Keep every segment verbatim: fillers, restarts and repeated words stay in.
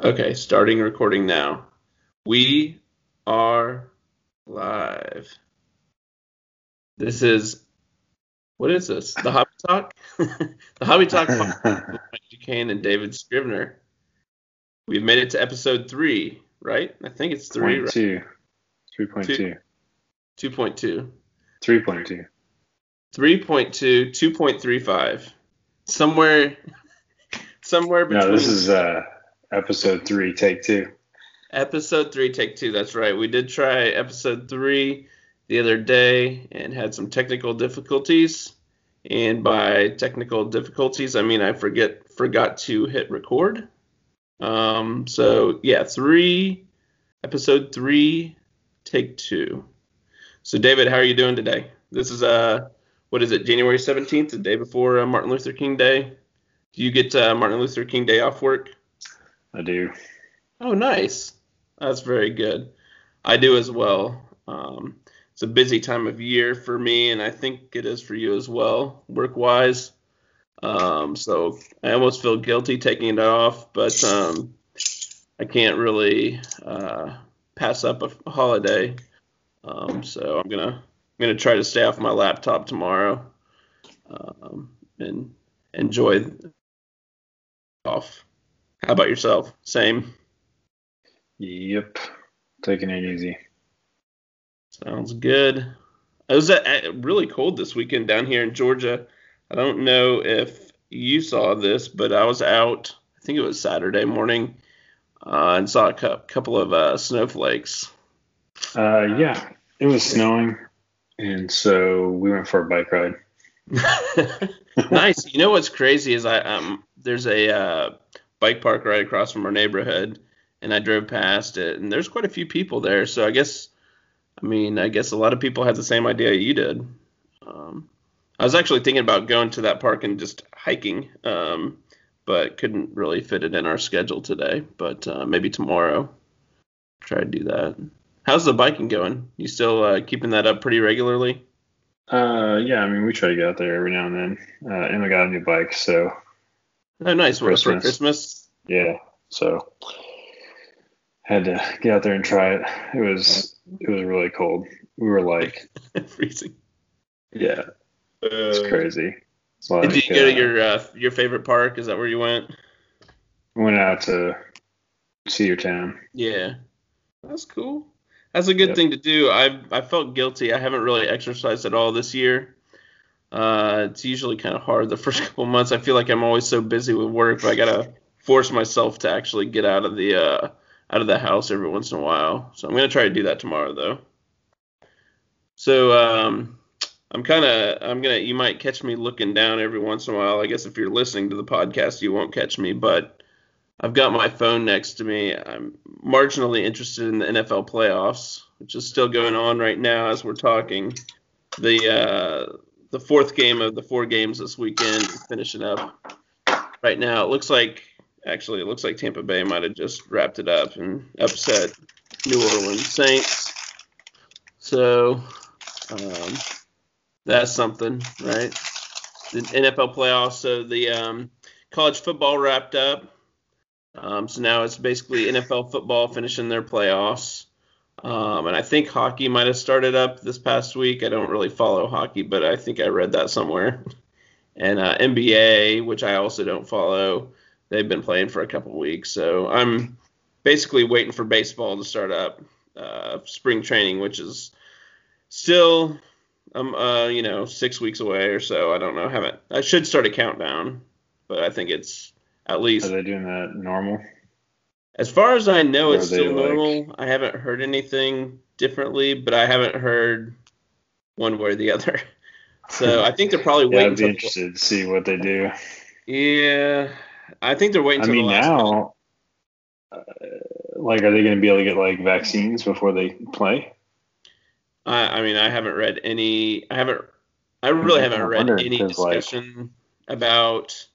Okay, starting recording now. We are live. This is, what is this? The Hobby Talk? The Hobby Talk podcast with Mike Duquesne and David Scrivner. We've made it to episode three, right? I think it's three, right? two. three point two. two point two. three point two. three point two, two point three five. Somewhere, somewhere between. No, this is... uh. Episode three, take two. Episode three, take two. That's right. We did try episode three the other day and had some technical difficulties. And by technical difficulties, I mean I forget forgot to hit record. Um. So yeah, three. Episode three, take two. So David, how are you doing today? This is uh, what is it? January seventeenth, the day before uh, Martin Luther King Day. Do you get uh, Martin Luther King Day off work? I do. Oh, nice. That's very good. I do as well. Um, it's a busy time of year for me, and I think it is for you as well, work-wise. Um, so I almost feel guilty taking it off, but um, I can't really uh, pass up a holiday. Um, so I'm gonna I'm gonna try to stay off my laptop tomorrow um, and enjoy the off. How about yourself? Same? Yep. Taking it easy. Sounds good. It was really cold this weekend down here in Georgia. I don't know if you saw this, but I was out, I think it was Saturday morning, uh, and saw a couple of uh, snowflakes. Uh, yeah, it was snowing, and so we went for a bike ride. Nice. You know what's crazy is I um there's a... Uh, bike park right across from our neighborhood, and I drove past it, and there's quite a few people there. So I guess, I mean, I guess a lot of people had the same idea you did. Um, I was actually thinking about going to that park and just hiking, um, but couldn't really fit it in our schedule today. But uh, maybe tomorrow, try to do that. How's the biking going? You still uh, keeping that up pretty regularly? Uh, yeah, I mean, we try to get out there every now and then. Uh, and we got a new bike, so. Oh, nice. Christmas. For Christmas? Yeah. So had to get out there and try it. It was it was really cold. We were like freezing. Yeah. It's crazy. It's like, did you go to uh, your uh, your favorite park? Is that where you went? Went out to Cedartown. Yeah. That's cool. That's a good yep. thing to do. I I felt guilty. I haven't really exercised at all this year. Uh, it's usually kind of hard the first couple months. I feel like I'm always so busy with work, but I gotta force myself to actually get out of the uh, out of the house every once in a while. So I'm gonna try to do that tomorrow, though. So um, I'm kind of I'm gonna you might catch me looking down every once in a while. I guess if you're listening to the podcast, you won't catch me, but I've got my phone next to me. I'm marginally interested in the N F L playoffs, which is still going on right now as we're talking. The uh, The fourth game of the four games this weekend is finishing up right now. It looks like, actually, it looks like Tampa Bay might have just wrapped it up and upset New Orleans Saints. So um, that's something, right? The N F L playoffs. So the um, college football wrapped up. Um, so now it's basically N F L football finishing their playoffs. Um, and I think hockey might have started up this past week. I don't really follow hockey, but I think I read that somewhere. And uh, N B A, which I also don't follow, they've been playing for a couple weeks. So I'm basically waiting for baseball to start up, uh, spring training, which is still, um, uh, you know, six weeks away or so. I don't know. Haven't I should start a countdown, but I think it's at least. Are they doing that normal? As far as I know, it's still normal. Like, I haven't heard anything differently, but I haven't heard one way or the other. So I think they're probably waiting. Yeah, I'd be interested the, to see what they do. Yeah, I think they're waiting. I mean, the last now, uh, like, are they going to be able to get like vaccines before they play? I, I mean, I haven't read any. I haven't. I really I haven't read any discussion like, about.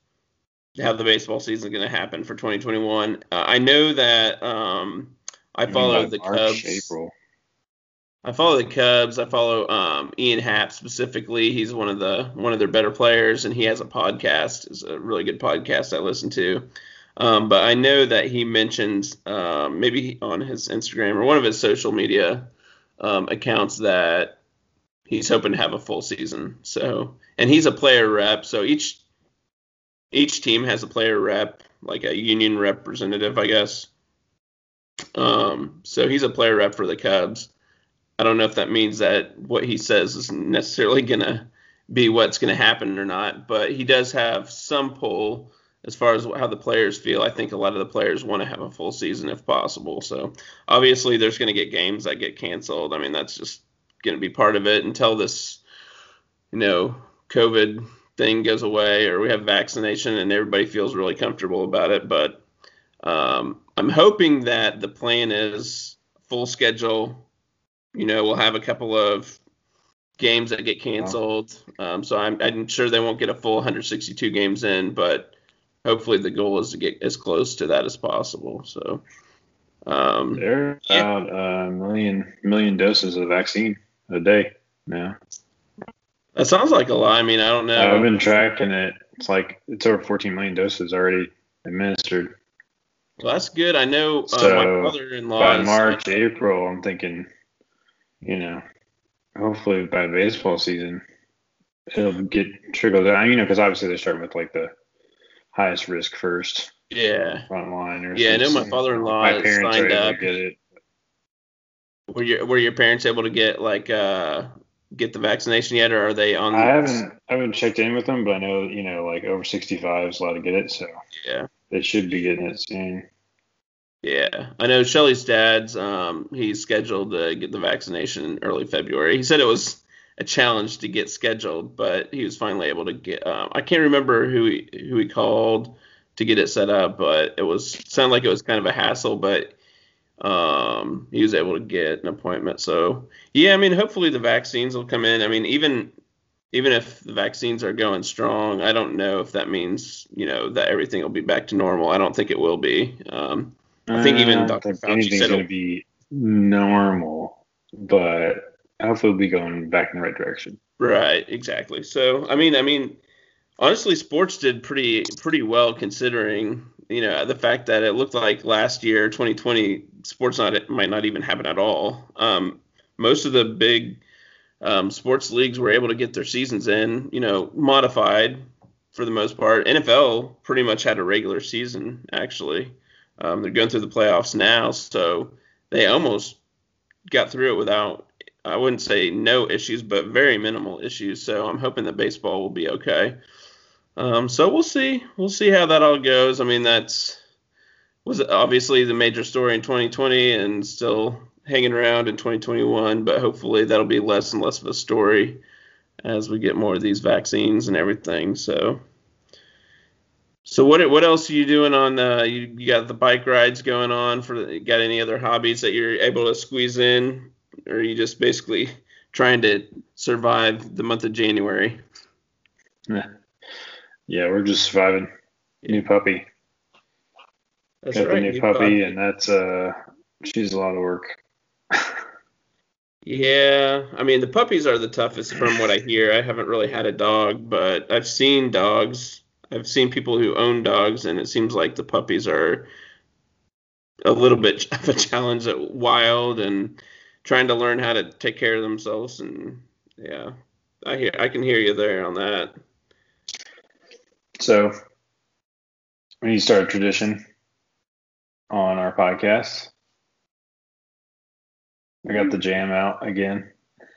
How the baseball season is going to happen for twenty twenty-one. Uh, I know that um, I follow the Cubs. April. I follow the Cubs. I follow um, Ian Happ specifically. He's one of the one of their better players, and he has a podcast. It's a really good podcast I listen to. Um, but I know that he mentioned um, maybe on his Instagram or one of his social media um, accounts that he's hoping to have a full season. So, and he's a player rep. So each each team has a player rep, like a union representative, I guess. Um, so he's a player rep for the Cubs. I don't know if that means that what he says is necessarily going to be what's going to happen or not, but he does have some pull as far as how the players feel. I think a lot of the players want to have a full season if possible. So obviously there's going to get games that get canceled. I mean, that's just going to be part of it until this, you know, COVID thing goes away or we have vaccination and everybody feels really comfortable about it. But um, I'm hoping that the plan is full schedule. You know, we'll have a couple of games that get canceled. Um, so I'm, I'm sure they won't get a full one hundred sixty-two games in, but hopefully the goal is to get as close to that as possible. So um, they're yeah. about a million, million doses of vaccine a day now. That sounds like a lot. I mean, I don't know. I've been tracking it. It's like it's over fourteen million doses already administered. Well, that's good. I know uh, so my brother-in-law. By March, April, I'm thinking – you know, hopefully by baseball season, it'll get trickled down. You know, because obviously they're starting with, like, the highest risk first. Yeah. Front line or yeah, something. I know my father-in-law my parents signed up. To get it. Were your, were your parents able to get, like, uh, get the vaccination yet, or are they on the I haven't, I haven't checked in with them, but I know, you know, like, over sixty-five is allowed to get it, so yeah, they should be getting it soon. Yeah, I know Shelly's dad's, um, he's scheduled to get the vaccination in early February. He said it was a challenge to get scheduled, but he was finally able to get, um, I can't remember who he, who he called to get it set up, but it was, sounded like it was kind of a hassle, but um, he was able to get an appointment. So, yeah, I mean, hopefully the vaccines will come in. I mean, even even if the vaccines are going strong, I don't know if that means, you know, that everything will be back to normal. I don't think it will be. Um I think even uh, Doctor Fauci said it'll be normal, but hopefully we'll be going back in the right direction. Right, exactly. So I mean, I mean, honestly, sports did pretty pretty well considering, you know, the fact that it looked like last year, twenty twenty, sports not it might not even happen at all. Um, most of the big um, sports leagues were able to get their seasons in, you know, modified for the most part. N F L pretty much had a regular season actually. Um, they're going through the playoffs now, so they almost got through it without, I wouldn't say no issues, but very minimal issues. So I'm hoping that baseball will be okay. Um, so we'll see. We'll see how that all goes. I mean, that's was obviously the major story in twenty twenty and still hanging around in twenty twenty-one, but hopefully that'll be less and less of a story as we get more of these vaccines and everything. So. So what what else are you doing on uh, you, you got the bike rides going on for got any other hobbies that you're able to squeeze in, or are you just basically trying to survive the month of January? Yeah, yeah we're just surviving. New puppy. That's got right. The new, new puppy, puppy, and that's uh she's a lot of work. Yeah, I mean the puppies are the toughest from what I hear. I haven't really had a dog, but I've seen dogs. I've seen people who own dogs, and it seems like the puppies are a little bit of a challenge at wild and trying to learn how to take care of themselves. And yeah, I hear I can hear you there on that. So we need to start a tradition on our podcast. I got the jam out again.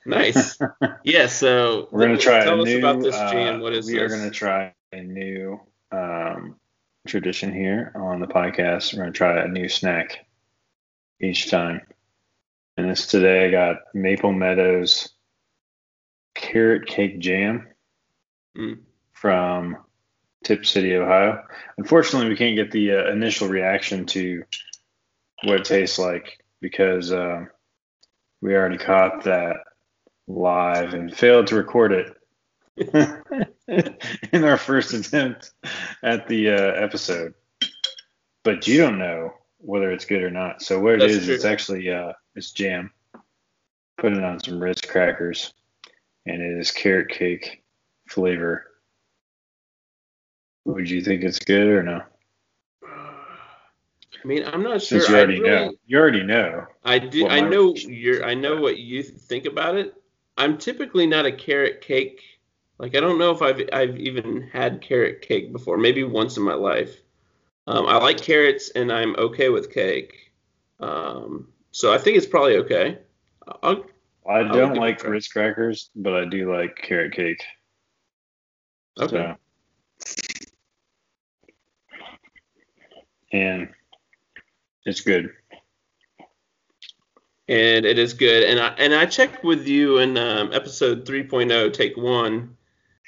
Nice. Yeah. So we're gonna try. Tell a us new, about this jam. What is uh, we this? We are gonna try a new um, tradition here on the podcast. We're gonna try a new snack each time. And this today, I got Maple Meadows carrot cake jam mm. from Tip City, Ohio. Unfortunately, we can't get the uh, initial reaction to what it tastes like because uh, we already caught that live and failed to record it in our first attempt at the uh, episode. But you don't know whether it's good or not. So what it That's is, true. It's actually uh, it's jam. Put it on some Ritz crackers, and it is carrot cake flavor. Would you think it's good or no? I mean, I'm not sure. You already I really, know. You already know. I do. I know you're. I know what you think about it. I'm typically not a carrot cake. Like, I don't know if I've I've even had carrot cake before. Maybe once in my life. Um, I like carrots, and I'm okay with cake. Um, so I think it's probably okay. I'll, I don't like Ritz crackers, but I do like carrot cake. Okay. So. And it's good. And it is good. And I and I checked with you in um, episode three point oh, take one,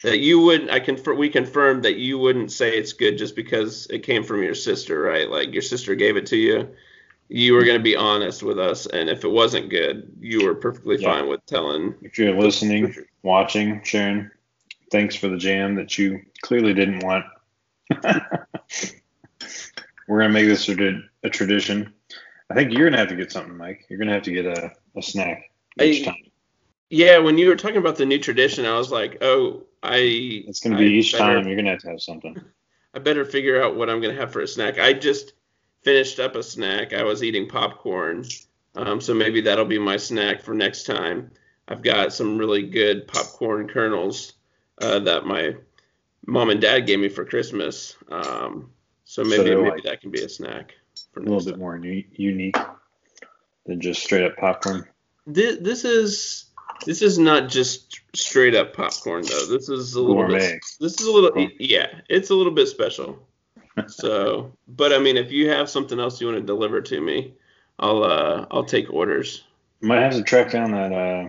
that you would. I confer, we confirmed that you wouldn't say it's good just because it came from your sister, right? Like, your sister gave it to you. You were going to be honest with us, and if it wasn't good, you were perfectly yeah. fine with telling. If you're listening, watching, Sharon, thanks for the jam that you clearly didn't want. We're going to make this a tradition. I think you're going to have to get something, Mike. You're going to have to get a, a snack each I, time. Yeah, when you were talking about the new tradition, I was like, oh, I... It's going to be I each better, time you're going to have to have something. I better figure out what I'm going to have for a snack. I just finished up a snack. I was eating popcorn, um, so maybe that'll be my snack for next time. I've got some really good popcorn kernels uh, that my mom and dad gave me for Christmas. Um So maybe so, maybe like, that can be a snack. For a little bit time. More new, unique than just straight up popcorn. This, this is this is not just straight up popcorn though. This is a little gourmet. Bit. This is a little gourmet. Yeah. It's a little bit special. So, but I mean, if you have something else you want to deliver to me, I'll uh, I'll take orders. Might have to track down that. Uh,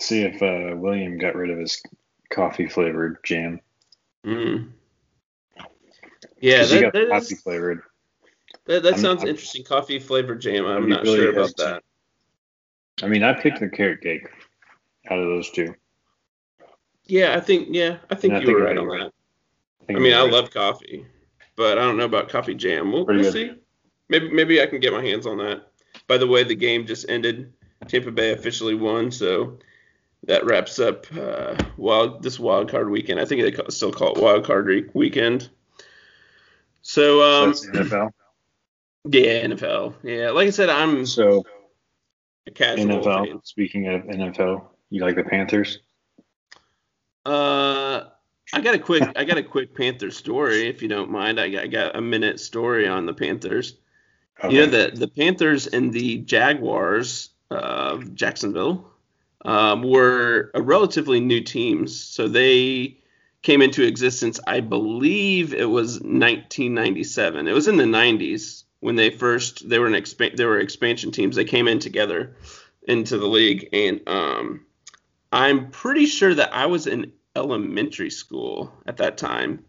see if uh, William got rid of his coffee flavored jam. Mm. Yeah, that, that, coffee is, flavored. that that I'm, sounds I'm, interesting. Coffee flavored jam. I'm not really sure about that. I mean, I picked the carrot cake out of those two. Yeah, I think yeah, I think and you I think were right on that. I, I mean, I right. love coffee, but I don't know about coffee jam. We'll, we'll see. Maybe maybe I can get my hands on that. By the way, the game just ended. Tampa Bay officially won, so that wraps up uh, wild this wild card weekend. I think they call, still call it wild card re- weekend. So, um, so that's N F L. Yeah, N F L. Yeah, like I said, I'm so a casual N F L. Fan. Speaking of N F L, you like the Panthers? Uh, I got a quick, I got a quick Panther story, if you don't mind. I got, I got a minute story on the Panthers. Okay. You know, the the Panthers and the Jaguars of uh, Jacksonville um, were a relatively new teams, so they. Came into existence, I believe it was nineteen ninety-seven. It was in the nineties when they first they were an expan- they were expansion teams. They came in together into the league, and um, I'm pretty sure that I was in elementary school at that time.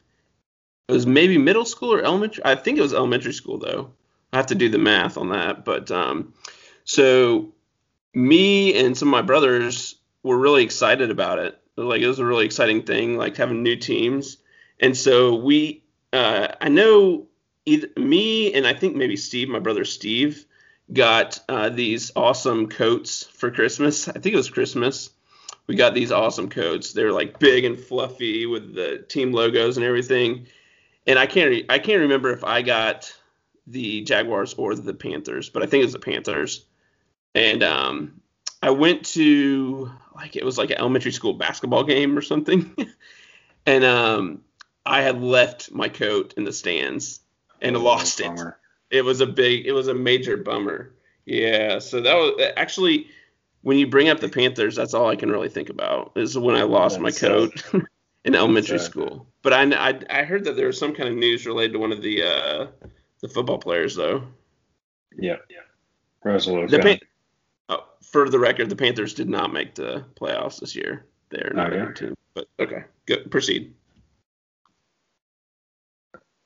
It was maybe middle school or elementary. I think it was elementary school though. I have to do the math on that, but um, so me and some of my brothers were really excited about it. Like, it was a really exciting thing, like having new teams. And so we, uh, I know either me and I think maybe Steve, my brother Steve, got uh, these awesome coats for Christmas. I think it was Christmas. We got these awesome coats. They were like big and fluffy with the team logos and everything. And I can't, re- I can't remember if I got the Jaguars or the Panthers, but I think it was the Panthers. And um, I went to. Like it was like an elementary school basketball game or something. And um, I had left my coat in the stands and oh, lost it. It was a big, it was a major bummer. Yeah. So that was actually, when you bring up the Panthers, that's all I can really think about is when I lost that's my coat in elementary school. But I, I, I heard that there was some kind of news related to one of the, uh, the football players though. Yeah. Yeah. Russell Okung. For the record, the Panthers did not make the playoffs this year. They're not going to. But okay, go, proceed.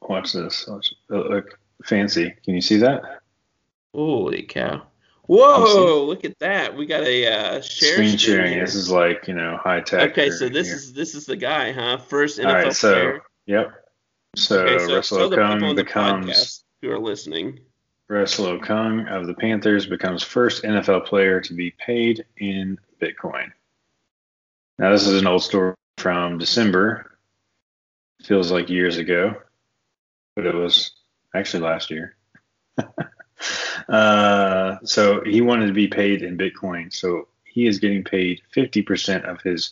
Watch this. Watch, it'll look fancy. Can you see that? Holy cow! Whoa! Look at that. We got a uh, share screen sharing. Here. This is like you know high tech. Okay, so this here. is this is the guy, huh? First N F L All right, so, player. Yep. So, okay, so Russell Okung becomes. Who are listening? Russell Okung of the Panthers becomes first N F L player to be paid in Bitcoin. Now, this is an old story from December. Feels like years ago, but it was actually last year. uh, so he wanted to be paid in Bitcoin. So he is getting paid fifty percent of his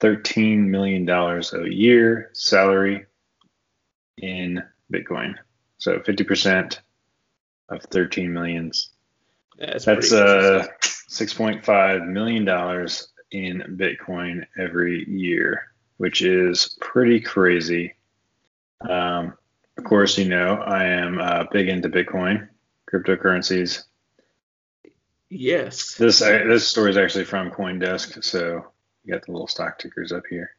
thirteen million dollars a year salary in Bitcoin. So fifty percent of thirteen millions. Yeah, that's uh, six point five million dollars in Bitcoin every year, which is pretty crazy. Um, of course, you know, I am uh, big into Bitcoin, cryptocurrencies. Yes. This I, this story is actually from CoinDesk, so you got the little stock tickers up here.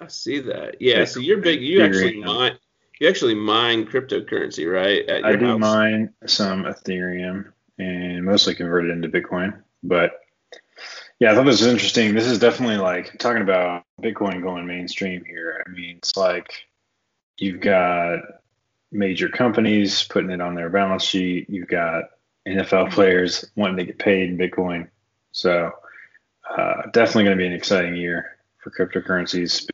I see that. Yeah, yeah. So you're big. You actually mine. You actually mine cryptocurrency, right? At your I do house. Mine some Ethereum and mostly convert it into Bitcoin. But yeah, I thought this was interesting. This is definitely like talking about Bitcoin going mainstream here. I mean, it's like you've got major companies putting it on their balance sheet. You've got N F L players wanting to get paid in Bitcoin. So uh, definitely going to be an exciting year for cryptocurrencies.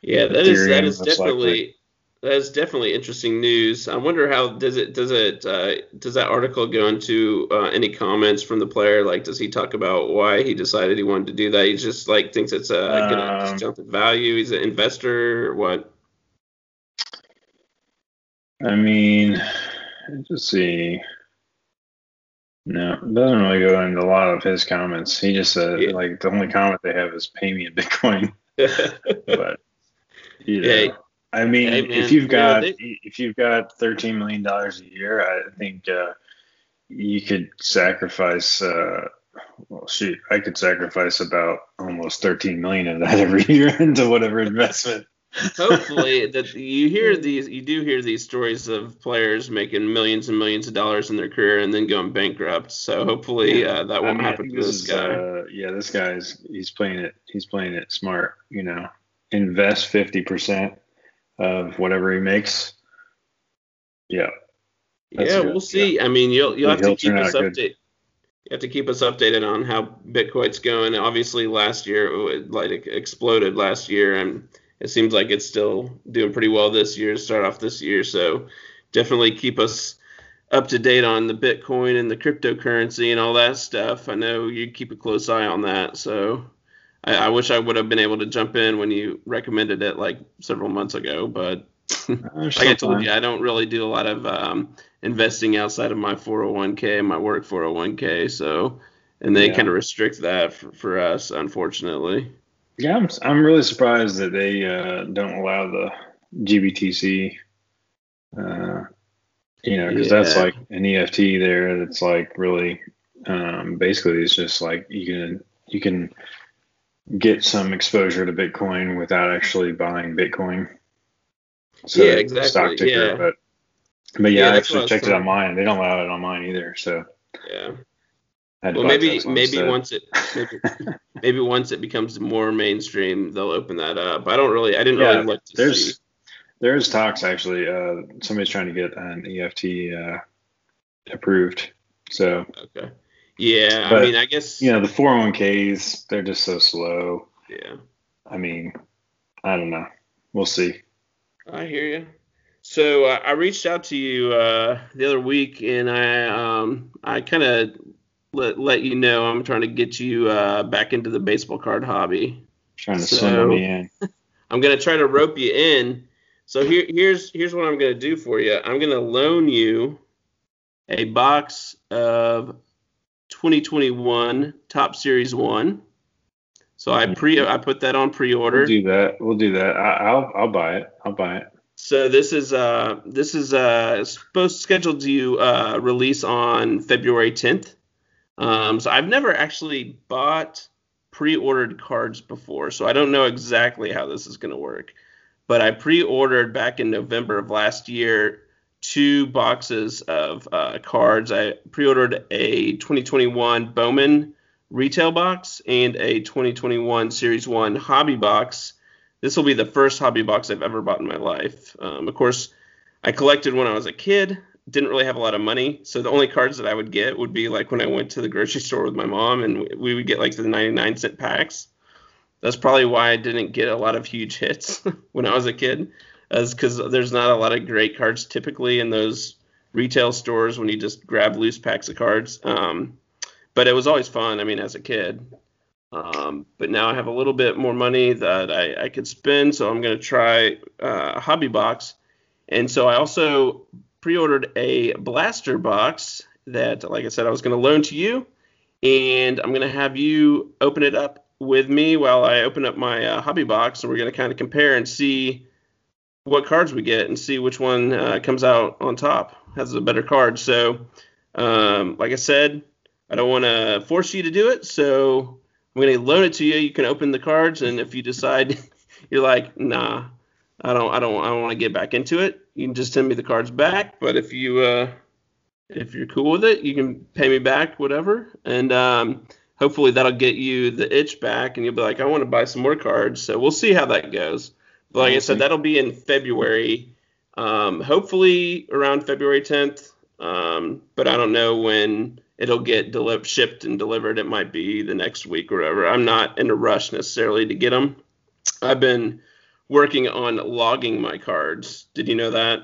Yeah, that Ethereum, is that is definitely likely. That is definitely interesting news. I wonder how does it does it uh, does that article go into uh, any comments from the player? Like, does he talk about why he decided he wanted to do that? He just like thinks it's uh, gonna um, jump in value. He's an investor or what? I mean, let's see. No, it doesn't really go into a lot of his comments. He just said, yeah. like, the only comment they have is pay me in Bitcoin. But, you know, hey, I mean, hey, if you've got yeah, they, if you've got thirteen million dollars a year, I think uh, you could sacrifice, uh, well, shoot, I could sacrifice about almost thirteen million dollars of that every year into whatever investment. Hopefully, that you hear these, you do hear these stories of players making millions and millions of dollars in their career and then going bankrupt. So hopefully uh, that won't I mean, happen to this, this guy. Uh, yeah, this guy's he's playing it. He's playing it smart. You know, invest fifty percent of whatever he makes. Yeah. Yeah, good. We'll see. Yeah. I mean, you'll you'll have to keep us updated. You have to keep us updated on how Bitcoin's going. Obviously, last year it like exploded last year and. It seems like it's still doing pretty well this year, start off this year. So definitely keep us up to date on the Bitcoin and the cryptocurrency and all that stuff. I know you keep a close eye on that. So I, I wish I would have been able to jump in when you recommended it like several months ago. But like I told you, I don't really do a lot of um, investing outside of my four oh one k, my work four oh one k. So and they yeah. kind of restrict that for, for us, unfortunately. Yeah, I'm, I'm really surprised that they uh, don't allow the G B T C, uh, you know, because yeah. that's like an E F T there. That's like really, um, basically, it's just like you can you can get some exposure to Bitcoin without actually buying Bitcoin. So yeah, exactly. Stock ticker, yeah. but but yeah, yeah I actually checked it on mine. They don't allow it on mine either. So yeah. Well, maybe maybe instead. once it maybe, maybe once it becomes more mainstream, they'll open that up. I don't really, I didn't yeah, really look to there's, see. There's talks actually. Uh, somebody's trying to get an E F T uh, approved. So okay, yeah. But, I mean, I guess you know the four oh one k's. They're just so slow. Yeah. I mean, I don't know. We'll see. I hear you. So uh, I reached out to you uh, the other week, and I um I kind of. Let, let you know I'm trying to get you uh, back into the baseball card hobby. Trying to so, send me in. I'm gonna try to rope you in. So here here's here's what I'm gonna do for you. I'm gonna loan you a box of twenty twenty-one Top Series One. So I pre I put that on pre-order. We'll do that. We'll do that. I, I'll I'll buy it. I'll buy it. So this is uh this is uh supposed scheduled to uh, release on February tenth. Um, so I've never actually bought pre-ordered cards before, so I don't know exactly how this is going to work. But I pre-ordered back in November of last year two boxes of uh, cards. I pre-ordered a twenty twenty-one Bowman retail box and a twenty twenty-one Series one hobby box. This will be the first hobby box I've ever bought in my life. Um, of course, I collected when I was a kid. Didn't really have a lot of money, so the only cards that I would get would be like when I went to the grocery store with my mom, and we would get like the ninety-nine cent packs. That's probably why I didn't get a lot of huge hits when I was a kid, is because there's not a lot of great cards typically in those retail stores when you just grab loose packs of cards. Um, but it was always fun. I mean, as a kid. Um, but now I have a little bit more money that I, I could spend, so I'm going to try uh, Hobby Box. And so I also pre-ordered a blaster box that, like I said, I was going to loan to you, and I'm going to have you open it up with me while I open up my uh, Hobby Box, and we're going to kind of compare and see what cards we get and see which one uh, comes out on top, has a better card. So, um, like I said, I don't want to force you to do it, so I'm going to loan it to you. You can open the cards, and if you decide you're like, nah, I don't, I don't, I don't want to get back into it, you can just send me the cards back. But if you, uh, if you're cool with it, you can pay me back, whatever. And um, hopefully that'll get you the itch back, and you'll be like, I want to buy some more cards. So we'll see how that goes. But like I said, that'll be in February, um, hopefully around February tenth. Um, but I don't know when it'll get deli- shipped and delivered. It might be the next week or whatever. I'm not in a rush necessarily to get them. I've been working on logging my cards. Did you know that?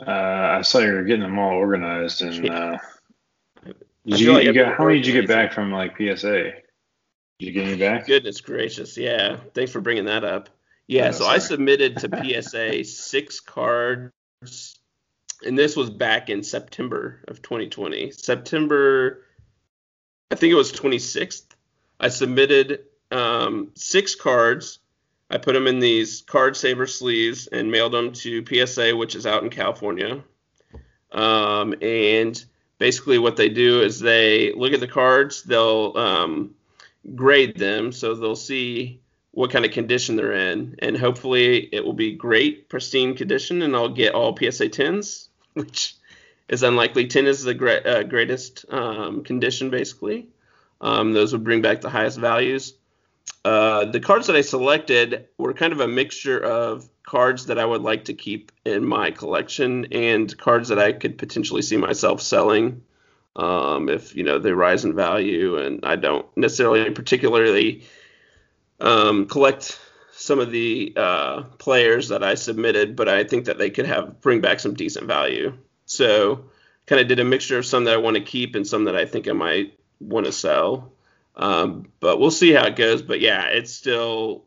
Uh, I saw you were getting them all organized. And uh, did you, like you got, how many did you get back from like P S A? Did you get any back? Goodness gracious. Yeah. Thanks for bringing that up. Yeah. Oh, so sorry. I submitted to P S A six cards. And this was back in September of twenty twenty. September, I think it was twenty-sixth. I submitted um, six cards. I put them in these card saver sleeves and mailed them to P S A, which is out in California. Um, and basically what they do is they look at the cards. They'll um, grade them. So they'll see what kind of condition they're in. And hopefully it will be great, pristine condition, and I'll get all P S A tens. Which is unlikely. ten is the gra- uh, greatest um, condition, basically. Um, those would bring back the highest values. Uh, the cards that I selected were kind of a mixture of cards that I would like to keep in my collection and cards that I could potentially see myself selling um, if, you know, they rise in value. And I don't necessarily particularly um, collect some of the uh, players that I submitted, but I think that they could have bring back some decent value. So kind of did a mixture of some that I want to keep and some that I think I might want to sell. Um, but we'll see how it goes. But yeah, it's still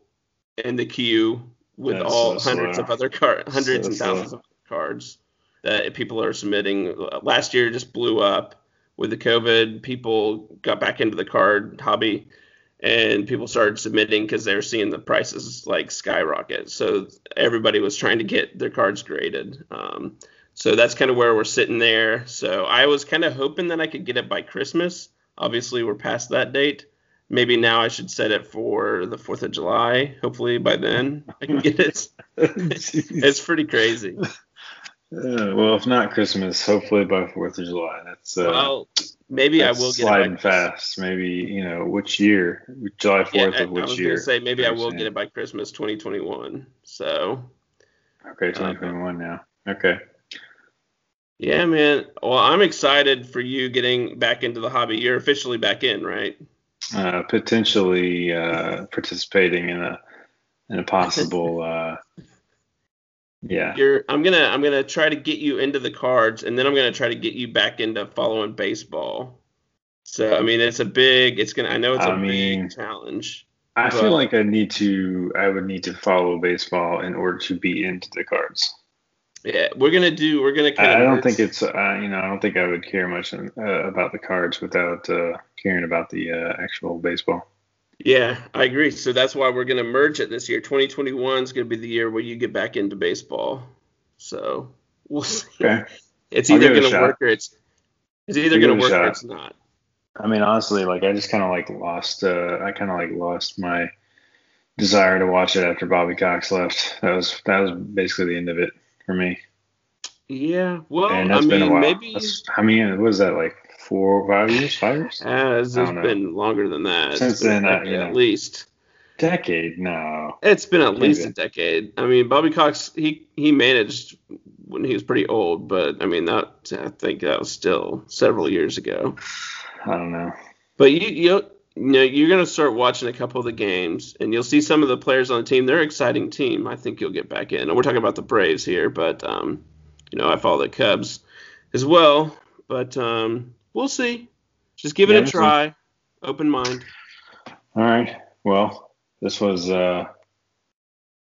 in the queue with That's all so hundreds slow. of other cards, hundreds so and thousands slow. of cards that people are submitting. Last year just blew up with the COVID. People got back into the card hobby. And people started submitting because they were seeing the prices like skyrocket. So everybody was trying to get their cards graded. Um, so that's kind of where we're sitting there. So I was kind of hoping that I could get it by Christmas. Obviously, we're past that date. Maybe now I should set it for the fourth of July. Hopefully by then I can get it. It's pretty crazy. Uh, well, if not Christmas, hopefully by Fourth of July. That's uh, well, maybe that's I will get sliding it by fast. Maybe you know which year, July Fourth yeah, of which year? I was going to say maybe I will get it by Christmas, twenty twenty-one. So okay, twenty twenty-one uh, now. Okay. Yeah, man. Well, I'm excited for you getting back into the hobby. You're officially back in, right? Uh, potentially uh, participating in a in a possible. Uh, Yeah, You're, I'm going to I'm gonna try to get you into the cards, and then I'm going to try to get you back into following baseball. So, I mean, it's a big – It's gonna. I know it's a I mean, big challenge. I feel like I need to – I would need to follow baseball in order to be into the cards. Yeah, we're going to do – we're going to kind of – I don't think it's uh, – you know, I don't think I would care much in, uh, about the cards without uh, caring about the uh, actual baseball. Yeah, I agree. So that's why we're going to merge it this year. twenty twenty-one is going to be the year where you get back into baseball. So we'll see. Okay. It's either going to work or it's it's either going to work or it's not. I mean, honestly, like I just kind of like lost. Uh, I kind of like lost my desire to watch it after Bobby Cox left. That was that was basically the end of it for me. Yeah. Well, and that's I been mean, a while. maybe. That's, I mean, what is that like? Four, five years, five years? Uh, it's been longer than that. Since then, uh, you know, at least. Decade now. It's been at least a decade. I mean, Bobby Cox, he, he managed when he was pretty old, but, I mean, that I think that was still several years ago. I don't know. But you, you, you know, you're going to start watching a couple of the games, and you'll see some of the players on the team. They're an exciting team. I think you'll get back in. And we're talking about the Braves here, but um, you know, I follow the Cubs as well. But um, we'll see. Just give it yeah, a try. Open mind. All right. Well, this was uh,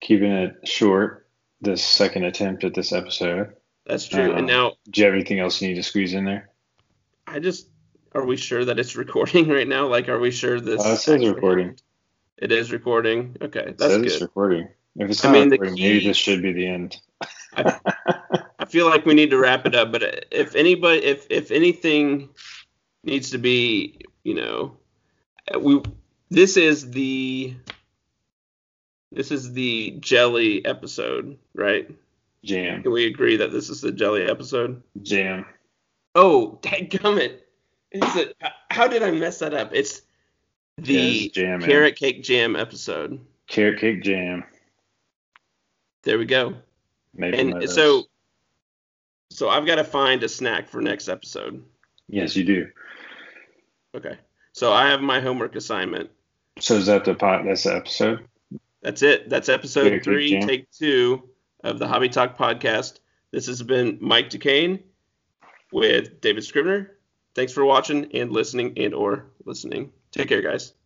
keeping it short, this second attempt at this episode. That's true. Um, and now, do you have anything else you need to squeeze in there? I just, are we sure that it's recording right now? Like, are we sure this? Uh, it says recording. It is recording. Okay, that's it says good. It's recording. If it's not I mean, recording, key, maybe this should be the end. I, I feel like we need to wrap it up. But if anybody, if if anything needs to be, you know, we this is the this is the jelly episode, right? Jam. Can we agree that this is the jelly episode? Jam. Oh, dadgummit. Is it, how did I mess that up? It's the jam, carrot cake jam episode. Carrot cake jam. There we go. Maple and Meadows. so, so I've got to find a snack for next episode. Yes, you do. Okay. So I have my homework assignment. So is that the pot? That's the episode. That's it. That's episode carrot three, take two of the Hobby Talk podcast. This has been Mike Duquesne with David Scrivner. Thanks for watching and listening and or listening. Take care, guys.